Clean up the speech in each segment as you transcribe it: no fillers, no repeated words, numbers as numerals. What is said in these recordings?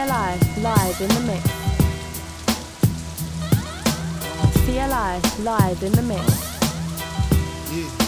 CLI live in the mix. Yeah.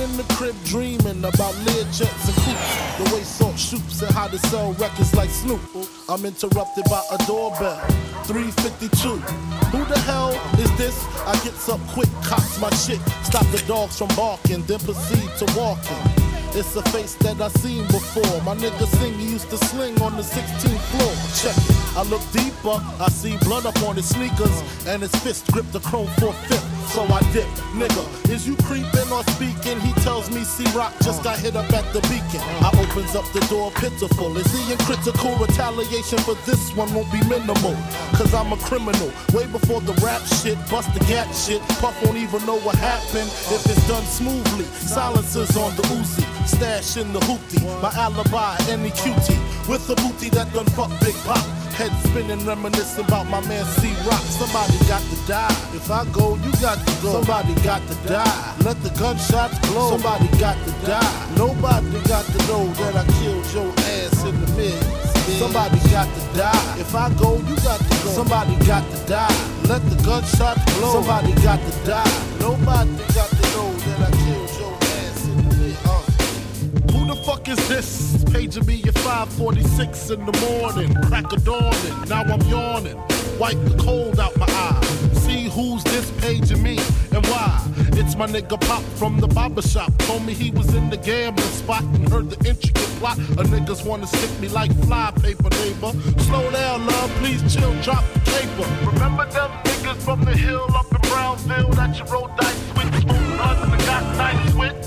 In the crib dreaming about Learjets and coops, the way Salt shoots and how to sell records like Snoop. I'm interrupted by a doorbell, 352. Who the hell is this? I gets up quick, cops my shit, stop the dogs from barking, then proceed to walking. It's a face that I seen before. My nigga sing, he used to sling on the 16th floor. Check it, I look deeper, I see blood up on his sneakers, and his fist gripped the chrome for a fifth. So I dip, nigga, is you creeping or speaking? He tells me C-Rock just got hit up at the Beacon. I opens up the door pitiful. Is he in critical? Retaliation for this one won't be minimal, cause I'm a criminal. Way before the rap shit, bust the gat shit. Puff won't even know what happened if it's done smoothly. Silencers on the Uzi, stash in the hoopty. My alibi, any cutie, with the booty that done fuck Big Pop. Head spinning, reminiscing about my man C-Rock. Somebody got to die. If I go, you got to go. Somebody got to die. Let the gunshots blow. Somebody got to die. Nobody got to know that I killed your ass in the mid. Somebody got to die. If I go, you got to go. Somebody got to die. Let the gunshots blow. Somebody got to die. Nobody got to know that I killed your ass in the mid. Who the fuck is this? Paging me at 5:46 in the morning, crack of dawning, now I'm yawning, wipe the cold out my eye, see who's this paging me and why. It's my nigga Pop from the barber shop, told me he was in the gambling spot and heard the intricate plot, a niggas wanna stick me like fly paper, neighbor, slow down love, please chill, drop the paper, remember them niggas from the hill up in Brownsville that you rolled dice with, smooth blunts and got nice with.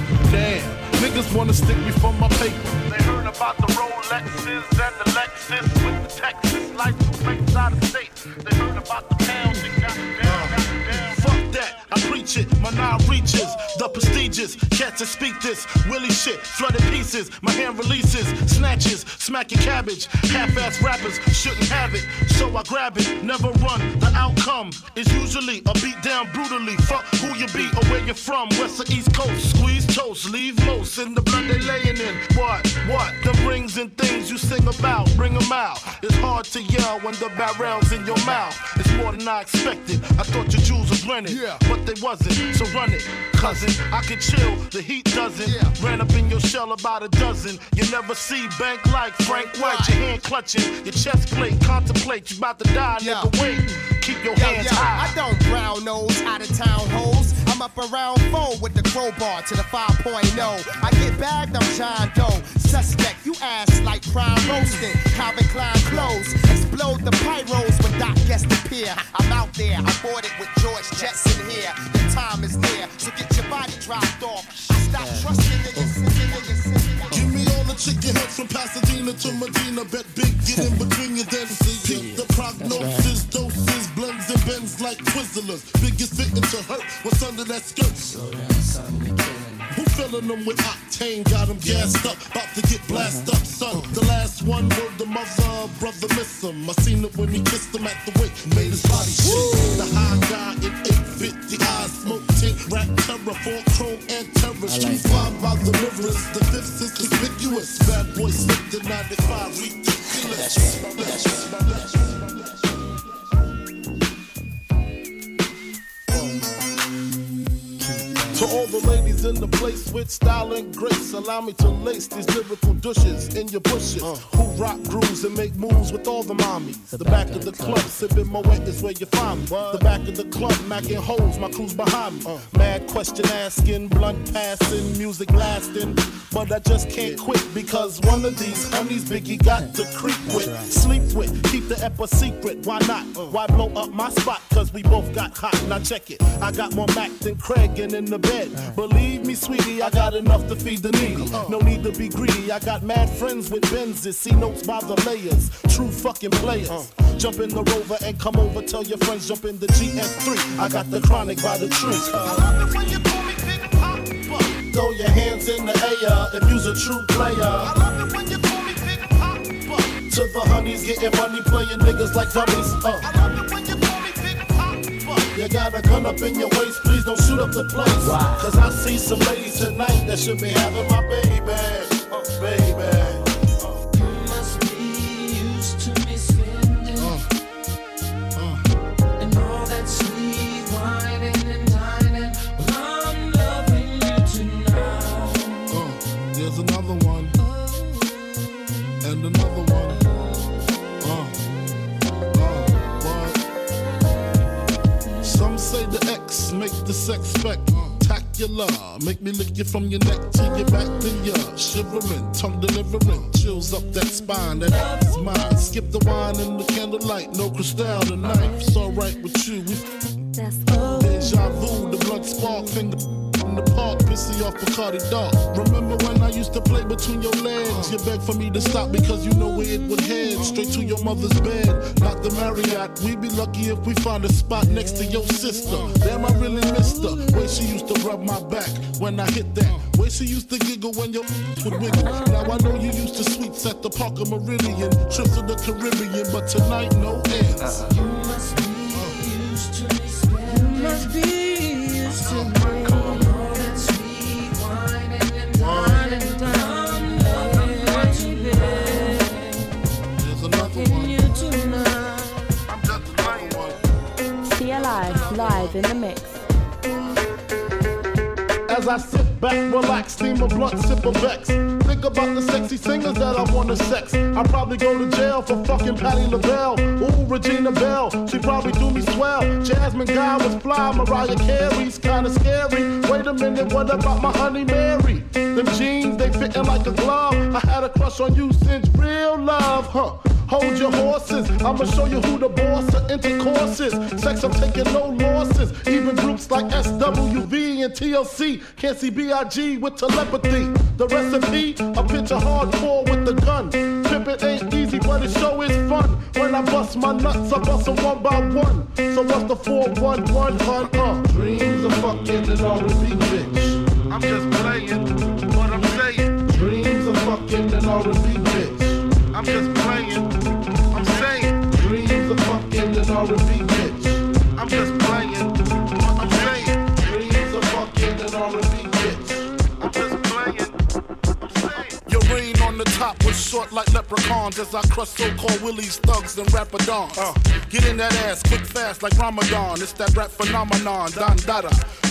Damn, niggas wanna stick me for my paper. They heard about the Rolexes and the Lexus with the Texas lights from fake side of state. They heard about the pound they got down. Fuck that, I preach it, my now reaches the prestigious. Cats that speak this, Willie shit, flooded pieces. My hand releases, snatches, smacking cabbage. Half-ass rappers shouldn't have it, so I grab it, never run. The outcome is usually a beat down brutally. Fuck who you be or where you're from, west or east coast. Squeeze toast, leave most in the blood they laying in. What? The rings and things you sing about, bring them out. It's hard to yell when the barrel's in your mouth. It's more than I expected, I thought your jewels was rented, but they wasn't, so run it, cousin. I can chill, the heat doesn't. Ran up in your shell about a dozen. You never see bank like Frank White. Your hand clutching, your chest plate, contemplate. You about to die, nigga, wait. Keep your hands high. I don't brown nose out of town hoes. I'm up around 4 with the crowbar to the 5.0. I get bagged, I'm John Doe. Suspect, you ass like prime roasting. Calvin Klein clothes. Explode the pyros when Doc gets to pier. I'm out there, I bought it with George Jetson here. The time is near, so get your body dropped off. Stop trusting niggas. Give me all the chicken heads from Pasadena to Medina. Bet big, get in between your dances. Peep the prognosis, doses, blends and bends like Twizzlers. Biggest fitting to hurt, what's under that skirt? So that's something to kill. Who filling them with octane, got them gassed up, about to get blast up, son. The last one wrote the mother, brother miss him. I seen it when he kissed him at the wake, made his body shake. The high guy in 850, eyes smoke tint, rap terror, 4 chrome and terror. Street like 5 by the rivers, the 5th is conspicuous. Bad boy slipped in 95, ridiculous. That's right. Talk all the ladies in the place with style and grace. Allow me to lace these lyrical douches in your bushes. Who rock grooves and make moves with all the mommies. The back of the club, sipping my wet is where you find me. The back of the club, macking holes, my crew's behind me. Mad question asking, blunt passing, music lasting. But I just can't quit because one of these homies Biggie got to creep with, sleep with, keep the ep a secret. Why not? Why blow up my spot? Cause we both got hot. Now check it. I got more Mac than Craig and in the bed. Believe me, sweetie, I got enough to feed the needy. No need to be greedy. I got mad friends with Benzes. See notes by the layers. True fucking players. Jump in the Rover and come over. Tell your friends jump in the GM3. I got the chronic by the tree. I love it when you call me Big Papa. Throw your hands in the air if you's a true player. I love it when you call me Big Papa. To the honeys getting money, playing niggas like dummies. I love it when you call me Big Papa. You got a gun up in your waist, please don't shoot up the place. Wow. Cause I see some ladies tonight that should be having my baby, baby. Make the sex spectacular. Make me lick you from your neck to your back to your shivering, tongue delivering, chills up that spine. That is mine. Skip the wine and the candlelight. No crystal tonight. It's alright with you. Deja vu, the blood spark, finger in the park, pissy off Bacardi Dark. Remember when I used to play between your legs? You begged for me to stop because you know where it would head. Straight to your mother's bed, not the Marriott. We'd be lucky if we found a spot next to your sister. Damn, I really missed her. Way she used to rub my back when I hit that. Way she used to giggle when your would wiggle. Now I know you used to sweets at the Parker Meridian, trips to the Caribbean, but tonight no ends. You must be used to me spending. You must be used to me. Live in the mix. As I sit back, relax, steam a blunt, sip a Vex. Think about the sexy singers that I wanna sex. I probably go to jail for fucking Patti LaBelle. Ooh, Regina Bell, she probably do me swell. Jasmine Guy was fly, Mariah Carey's kinda scary. Wait a minute, what about my honey Mary? Them jeans, they fitting like a glove. I had a crush on you since real love, Hold your horses, I'ma show you who the boss of intercourse is. Sex, I'm taking no losses. Even groups like SWV and TLC can't see B.I.G. with telepathy. The recipe, a pitch of hardcore with the gun. Pimpin' ain't easy, but it sure is fun. When I bust my nuts, I bust them one by one. So what's the 411, Dreams of fucking and R&B, bitch. I'm just playing what I'm saying. Dreams of fucking and R&B, bitch. I'm just playing. R&B, bitch. I'm just playing what I'm saying. Dreams are fucking an R&B, bitch. I'm just playing what I'm saying. Your reign on the top was short like leprechauns as I crush so-called willies, thugs, and rapadons. Get in that ass quick fast like Ramadan. It's that rap phenomenon, Don Dada.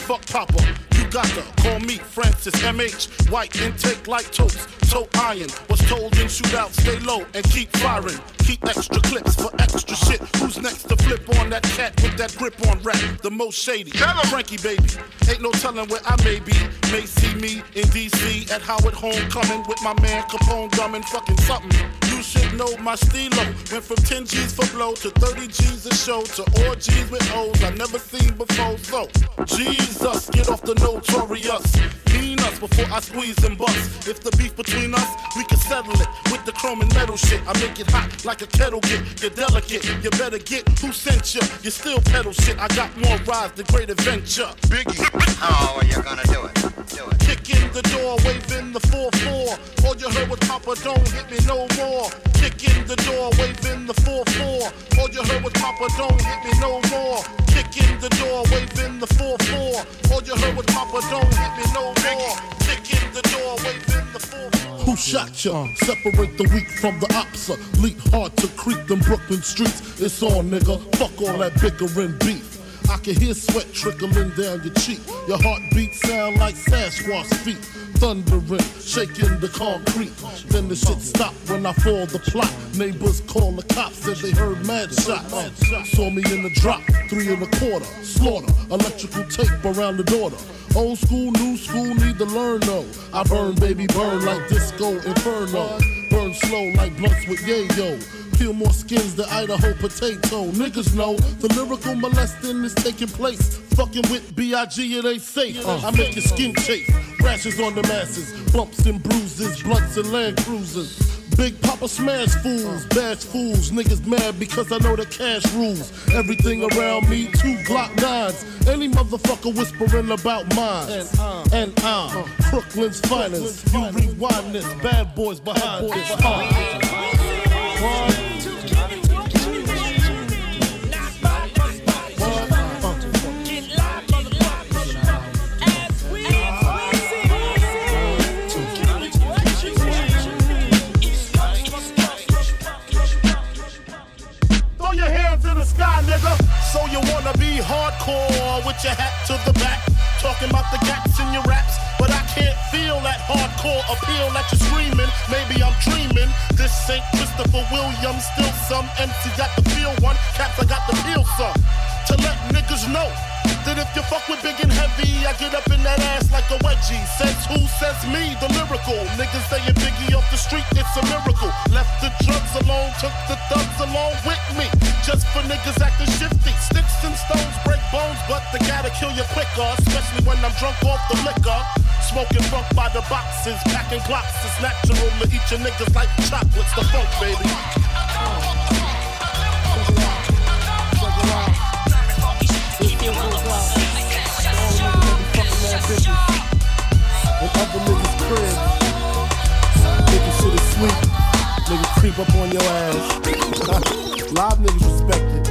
Fuck Papa, you gotta call me Francis MH. White intake like toast, toe iron. Was told in shootouts, stay low and keep firing. Keep extra clips for extra shit. Who's next to flip on that cat with that grip on rap? The most shady. Frankie, baby. Ain't no telling where I may be. May see me in D.C. at Howard Homecoming with my man Capone drumming fucking something. You should know my stilo. Went from 10 G's for blow to 30 G's a show to orgies with O's I never seen before. So, Jesus, get off the notorious. Mean us before I squeeze and bust. If the beef between us, we can settle it with the chrome and metal shit. I make it hot like a kettle get, you're delicate, you better get who sent you, you still pedal shit, I got more rides than Great Adventure. Biggie, oh, you're gonna do it, do it. Kick in the door, wave in the 4-4, all you heard was Papa, don't hit me no more. Kick in the door, wave in the 4-4, all you heard was Papa, don't hit me no more. Kick in the door, wave in the 4-4, all you heard was Papa, don't hit me no more. Kick in the door, wave in the 4-4. Who shot ya? Separate the weak from the opsa. Leap hard to creep them Brooklyn streets. It's on, nigga. Fuck all that bickering beef. I can hear sweat trickling down your cheek. Your heartbeat sound like Sasquatch feet, thundering, shaking the concrete. Then the shit stopped when I fall the plot. Neighbors call the cops, said they heard mad shots. Saw me in the drop, 3 1/4, slaughter, electrical tape around the daughter. Old school, new school, need to learn though. I burn, baby, burn like disco inferno. Burn slow like blunts with yayo. Peel more skins than Idaho potato. Niggas know the lyrical molesting is taking place. Fucking with B.I.G. it ain't safe. I make your skin chafe. Rashes on the masses, bumps and bruises, blunts and Land Cruisers. Big Papa smash fools, bash fools. Niggas mad because I know that cash rules. Everything around me, 2 Glock 9s. Any motherfucker whispering about mine. And I'm Brooklyn's finest. You rewind this, bad boys behind this. So you wanna be hardcore with your hat to the back, talking about the gaps in your raps, but I can't feel that hardcore appeal that you're screaming. Maybe I'm dreaming. This ain't Christopher Williams, still some empty, got the feel one, cats I got the feel some. To let niggas know that if you fuck with big and heavy, I get up in that ass like a wedgie. Says who? Says me, the lyrical. Niggas saying Biggie off the street, it's a miracle. Left the drugs alone, took the thugs along with me. Just for niggas acting shifty. Sticks and stones break bones, but they gotta kill you quicker, especially when I'm drunk off the liquor. Smoking funk by the boxes, packing Glocks. It's natural to eat your niggas like chocolates. The funk, baby. With other niggas' cribs, niggas shit is sweet. Niggas creep up on your ass. Live niggas respect it.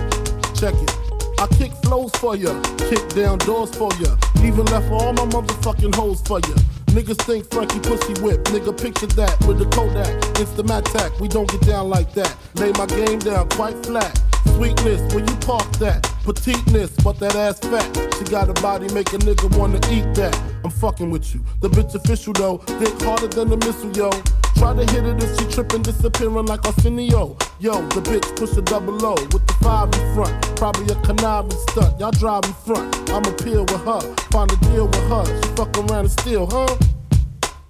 Check it. I kick flows for ya, kick down doors for ya, even left all my motherfucking hoes for ya. Niggas think Frankie Pussy Whip, nigga picture that with the Kodak, it's the Mattack, we don't get down like that. Lay my game down quite flat. Sweetness, when you park that, petiteness, but that ass fat. She got a body, make a nigga wanna eat that. I'm fucking with you, the bitch official though, dick harder than the missile, yo. Try to hit it if she trippin', disappearing like Arsenio. Yo, the bitch push a double O with the 5 in front. Probably a conniving stunt, y'all drive in front. I'ma peel with her, find a deal with her. She fuck around and steal, huh?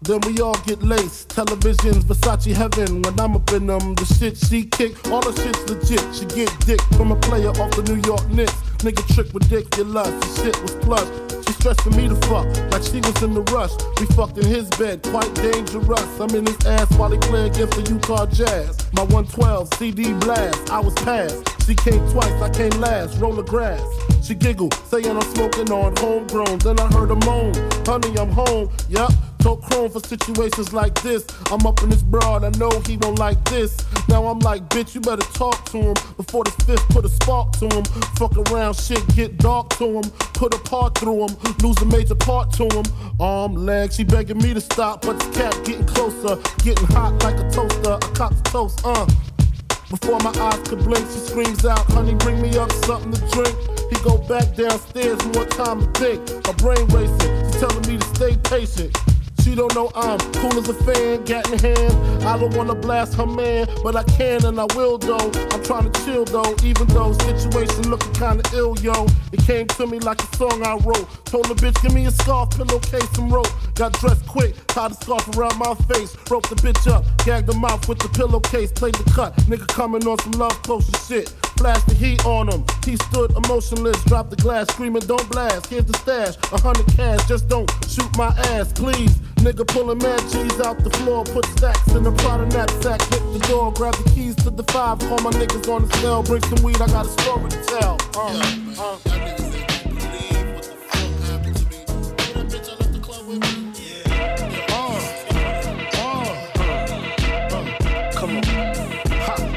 Then we all get laced, televisions, Versace heaven. When I'm up in them, the shit she kick, all the shit's legit. She get dick from a player off the New York Knicks. Nigga trick ridiculous, the shit was plush. She stressing me to fuck, like she was in the rush. We fucked in his bed, quite dangerous. I'm in his ass while he play against the Utah Jazz. My 112 CD blast, I was passed. She came twice, I came last, roll of grass. She giggled, saying I'm smoking on homegrown. Then I heard her moan, honey, I'm home. Yup, tote chrome for situations like this. I'm up in this broad, I know he don't like this. Now I'm like, bitch, you better talk to him before the fifth put a spark to him. Fuck around, shit, get dark to him. Put a part through him, lose a major part to him. Arm, leg, she begging me to stop, but the cat getting closer, getting hot like a toaster. I cop the toast, Before my eyes could blink, she screams out, honey, bring me up something to drink. He go back downstairs, more time to think. My brain racing, she telling me to stay patient. She don't know I'm cool as a fan, gat in hand. I don't wanna blast her man, but I can and I will though. I'm trying to chill though, even though situation looking kinda ill, yo. It came to me like a song I wrote. Told the bitch, give me a scarf, pillowcase, and rope. Got dressed quick, tied the scarf around my face. Rope the bitch up, gagged her mouth with the pillowcase. Played the cut, nigga coming on some love potion shit. Flashed the heat on him, he stood emotionless. Dropped the glass, screaming, don't blast. Here's the stash, 100 cash, just don't shoot my ass, please. Nigga pulling mad cheese out the floor, put stacks in the Prada knapsack, hit the door, grab the keys to the 5, call my niggas on the cell, bring some weed, I got a story to tell. Come on. Ha,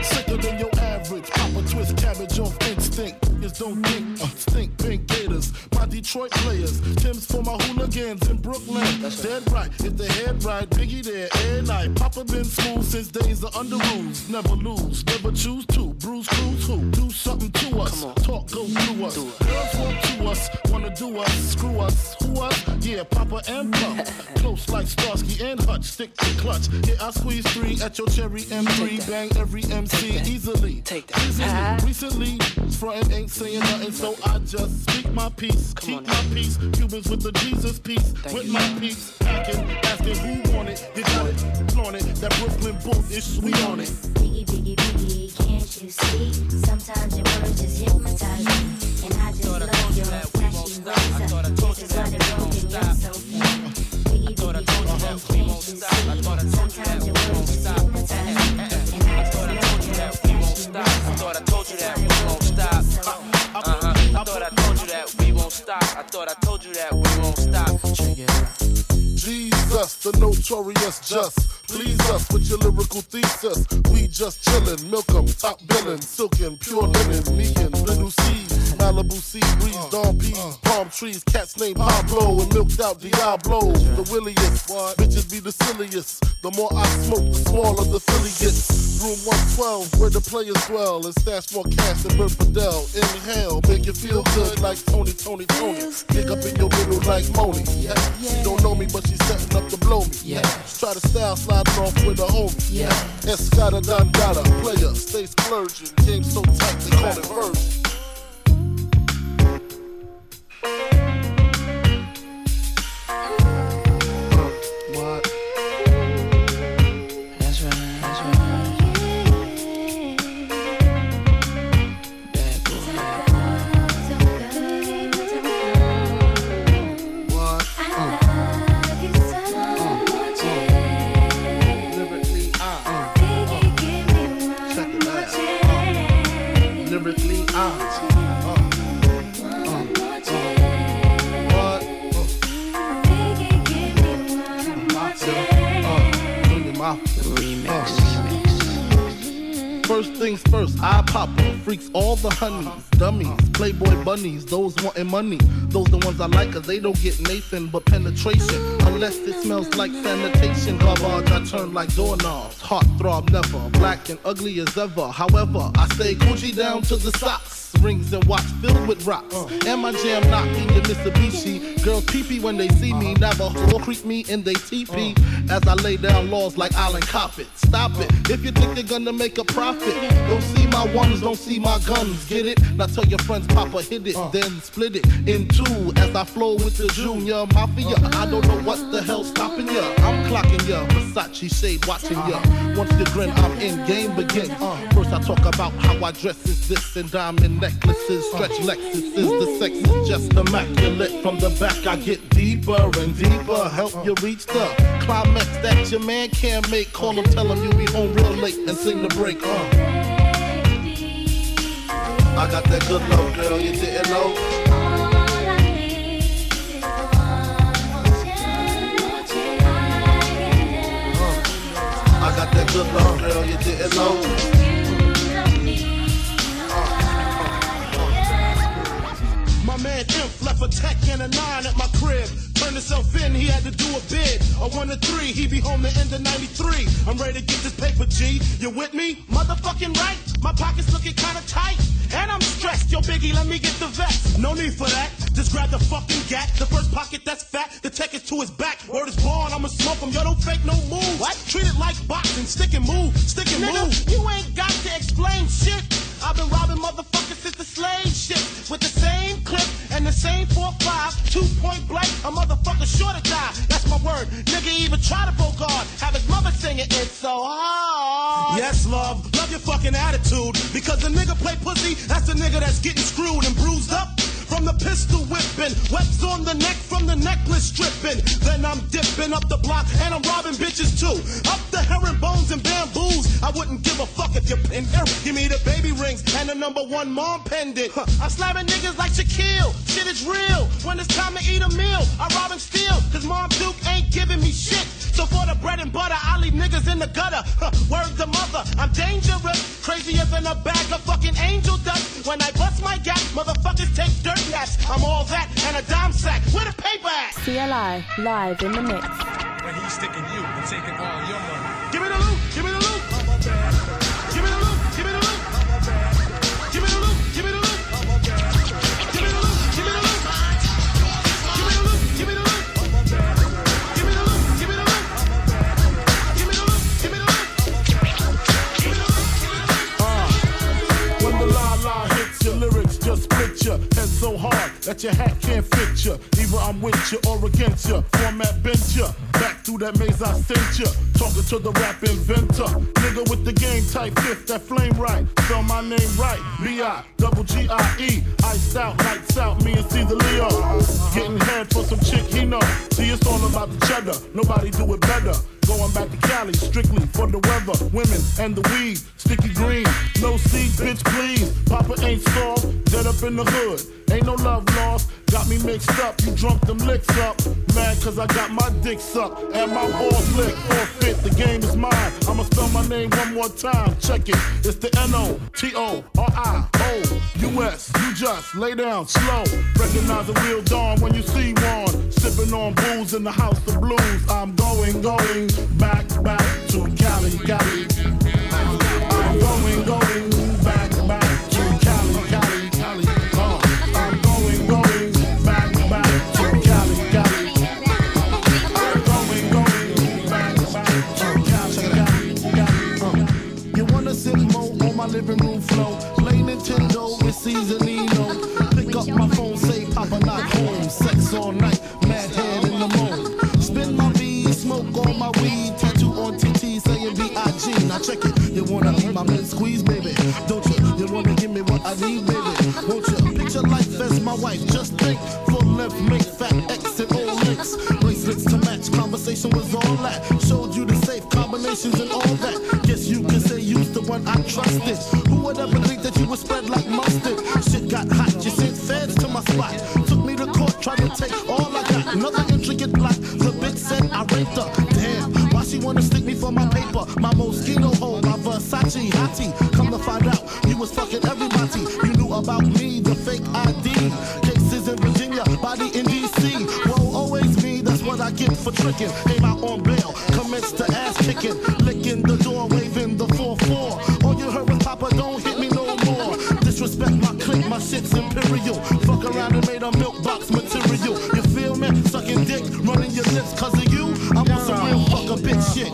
sicker than your average, pop a twist cabbage off instinct. Just don't think, stink pink gators. My Detroit Detroit players, Tim's for my hooligans in Brooklyn. That's dead right, if they head right, Biggie there, and I. Papa been school since days of under rules. Never lose, never choose to. Bruce Cruz who do something to us. Talk go through us. Girls want to us, wanna do us, screw us, who us? Yeah, Papa and Pump. Close like Starsky and Hutch, stick to clutch. Yeah, I squeeze three at your cherry M3. Bang every MC easily. Take that. Easily. Recently, frontin' ain't saying nothing, so I just speak my peace. Keep my peace. Cubans with the Jesus peace. With my peace. Packing, asking who want it. You got it, flaunt it. That Brooklyn boot is sweet on it. Biggie, biggie, biggie, can't you see? Sometimes your words just hypnotize me. And I just love your fashion rosa. Dances on the road and you're so fun. I thought I told you that we won't stop. I thought I told you that we won't stop. I thought I told you that we won't stop. I thought I told you that we won't stop. I thought I told you that we won't stop. I thought I told you that we won't stop. Check it out. Jesus, the notorious just. Please us with your lyrical thesis. We just chillin', milk 'em, top billin', silkin', pure linen, me and little seeds, Malibu sea breeze, dawn peas, palm trees, cats named Pablo and milked out Diablo. The williest, bitches be the silliest. The more I smoke, the smaller the filly gets. Room 112, where the players dwell, and stash more cash than Bert Fidel. Inhale, make you feel good like Tony. Kick up in your middle like Moni. She don't know me, but she's setting up to blow me. Try to style, slide off with a homie. Escada, Dondada, player, stay splurging. Game so tight, they call it virgin. First things first, I pop up, freaks all the honeys, dummies, playboy bunnies, those wanting money. Those the ones I like, cause they don't get Nathan but penetration. Unless it smells like sanitation. Garbage, I turn like doorknobs. Heartthrob never, black and ugly as ever. However, I stay coochie down to the socks. Rings and watch filled with rocks. And my jam knocking your Mitsubishi. Girls pee-pee when they see me. Navajo creep me in they teepee. As I lay down laws like Island Coppet. Stop it. If you think you're gonna make a profit. Don't see my ones, don't see my guns. Get it? Now tell your friends Papa hit it. Then split it in two. As I flow with the Junior Mafia. I don't know what the hell's stopping ya. I'm clocking ya. Versace shade watching ya. Once you grin, I'm in. Game begins. First I talk about how I dress is this and diamond necklaces, stretch Lexus is the sex is just immaculate. From the back I get deeper and deeper, help you reach the climax that your man can't make. Call him, tell him you be home real late and sing the break. I got that good love, girl, you didn't know. I got that good love, girl, you didn't know. My man Imp left a tech and a 9 at my crib. Turned himself in, he had to do a bid. A 1 to 3, he be home the end of 93. I'm ready to get this paper, G. You with me? Motherfucking right. My pockets looking kinda tight. And I'm stressed. Yo, Biggie, let me get the vest. No need for that. Just grab the fucking gat. The first pocket that's fat. The tech is to his back. Word is born, I'ma smoke him. Yo, don't fake no move. What? Treat it like boxing. Stick and move. Stick and nigga, move. You ain't got to explain shit. I've been robbing motherfuckers since the slave shit. With the same clip and the same 4-5, 2 point blank, a motherfucker sure to die. That's my word. Nigga even try to bogard. Have his mother singing it so hard. Yes, love your fucking attitude. Because the nigga play pussy, that's the nigga that's getting screwed and bruised up. From the pistol whipping, webs on the neck from the necklace stripping. Then I'm dipping up the block and I'm robbing bitches too. Up the herringbones and bamboos. I wouldn't give a fuck if you're in error. Give me the baby rings and the #1 mom pendant. I'm slamming niggas like Shaquille. Shit is real. When it's time to eat a meal, I rob and steal. Cause Mom Duke ain't giving me shit. So for the bread and butter, I leave niggas in the gutter. Word to mother, I'm dangerous. Crazier than a bag of fucking angel dust. When I bust my gap, motherfuckers take dirt naps. ass. I'm all that and a dime sack. Where the paper at? CLI, live in the mix. When he's sticking you and taking all your money. Give me the loot, give me the loot. Give me the loot, give me the loot. Give me the loot, give me the loot. Give me the loot, give me the loot. Give me the loot, give me the loot. Give me the loot, give me the loot. Give me the loot, give me the loot. When the la-la hits your lyrics, just split ya. Head so hard that your hat can't fit ya. Either I'm with ya or against ya. Format bent ya. Back through that maze I sent ya. Talking to the rap inventor, nigga with the game type fifth that flame right. Spell my name right, B-I-double-G-I-E. Iced out, lights out, me and Cesar Leo. Getting head for some chick he know. See, it's all about the cheddar, nobody do it better. Going back to Cali, strictly for the weather, women and the weed, sticky green. No seeds, bitch, please. Papa ain't soft, dead up in the hood. Ain't no love lost, got me mixed up. You drunk them licks up, mad cause I got my dick sucked and my balls licked. Forfeit, the game is mine. I'ma spell my name one more time. Check it, it's the N-O-T-O-R-I-O-U-S. You just lay down slow. Recognize a real dawn when you see one. Sipping on booze in the house of blues. I'm going back to Cali, Cali. I'm going back to Cali, Cali. My living room flow, play Nintendo with Seasonino. Pick up my phone, say Papa not home. Sex all night, mad head in the moon. Spin my V, smoke all my weed. Tattoo on TT, saying B-I-G. Now check it, you wanna be my man squeeze, baby. Don't you, you wanna give me what I need, baby. Won't you, picture life as my wife. Just think, full left, make fat X and all links. Bracelets to match, conversation was all that. Showed you the safe combinations and all that. Guess you can say you the one I trusted. Who would ever think that you would spread like mustard? Shit got hot, you sent feds to my spot. Took me to court, tried to take all I got. Another intricate block, the bitch said I raped her. Damn, why she wanna stick me for my paper? My Moschino hole, my Versace hottie. Come to find out, you was fucking everybody. You knew about me, the fake ID. Cases in Virginia, body in D.C. Whoa, always me, that's what I get for tricking. Came out on bail, commenced to ass kicking. Licking the door, waving the all you heard was Papa, don't hit me no more. Disrespect my clique, my shit's imperial. Fuck around and made a milk box material. You feel me? Sucking dick, running your lips cause of you. I'm on some real fucker bitch shit.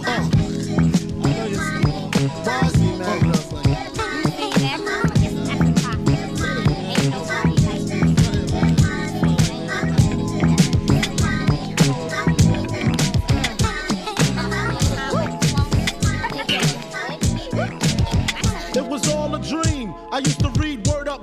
I used to read Word Up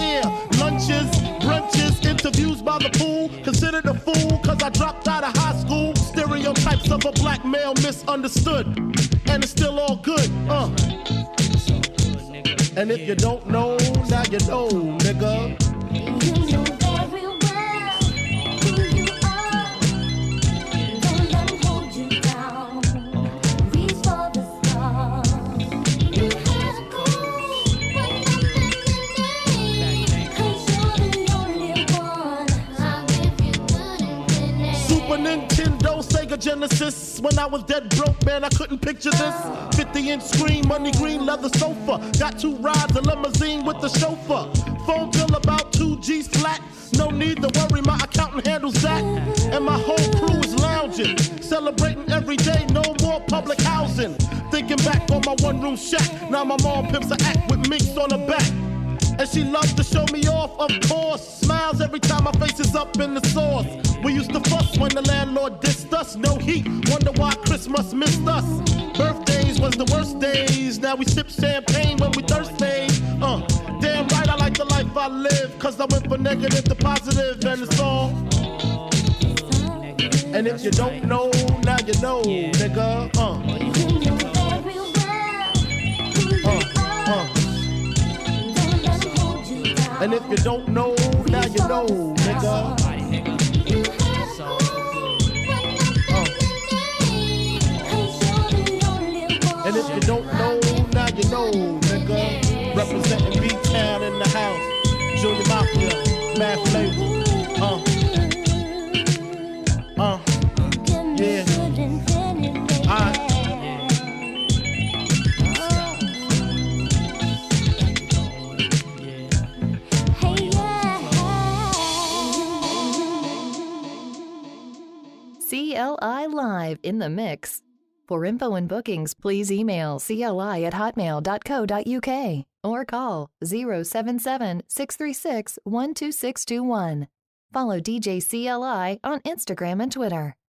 ear. Lunches, brunches, interviews by the pool. Considered a fool, cause I dropped out of high school. Stereo stereotypes of a black male misunderstood, and it's still all good, And if you don't know, now you know, nigga. You know very well who you are. Don't let them hold you down. Reach for the stars. You had a goal, but nothing to name. 'Cause you're the only one. I'll give you good and good name. Super Nintendo, Sega Genesis. When I was dead broke, man, I couldn't picture this. 50-inch screen, money green leather sofa. Got two rides, a limousine with the chauffeur. Phone bill about 2G's flat. No need to worry, my accountant handles that. And my whole crew is lounging, celebrating every day, no more public housing. Thinking back on my one-room shack. Now my mom pimps her act with minks on her back. And she loves to show me off, of course. Smiles every time my face is up in the sauce. We used to fuss when the landlord dissed us. No heat, wonder why Christmas missed us. Birthdays was the worst days. Now we sip champagne when we thirsty. Damn right, I like the life I live, 'cause I went from negative to positive, and it's all. And if you don't know, now you know, nigga. And if you don't know, now you know, nigga. And if you don't know, now you know, nigga. Representing B-Town in the house. Junior Mafia, Mad Flavor. Yeah. CLI Live in the mix. For info and bookings, please email cli@hotmail.co.uk. Or call 077-636-12621. Follow DJ CLI on Instagram and Twitter.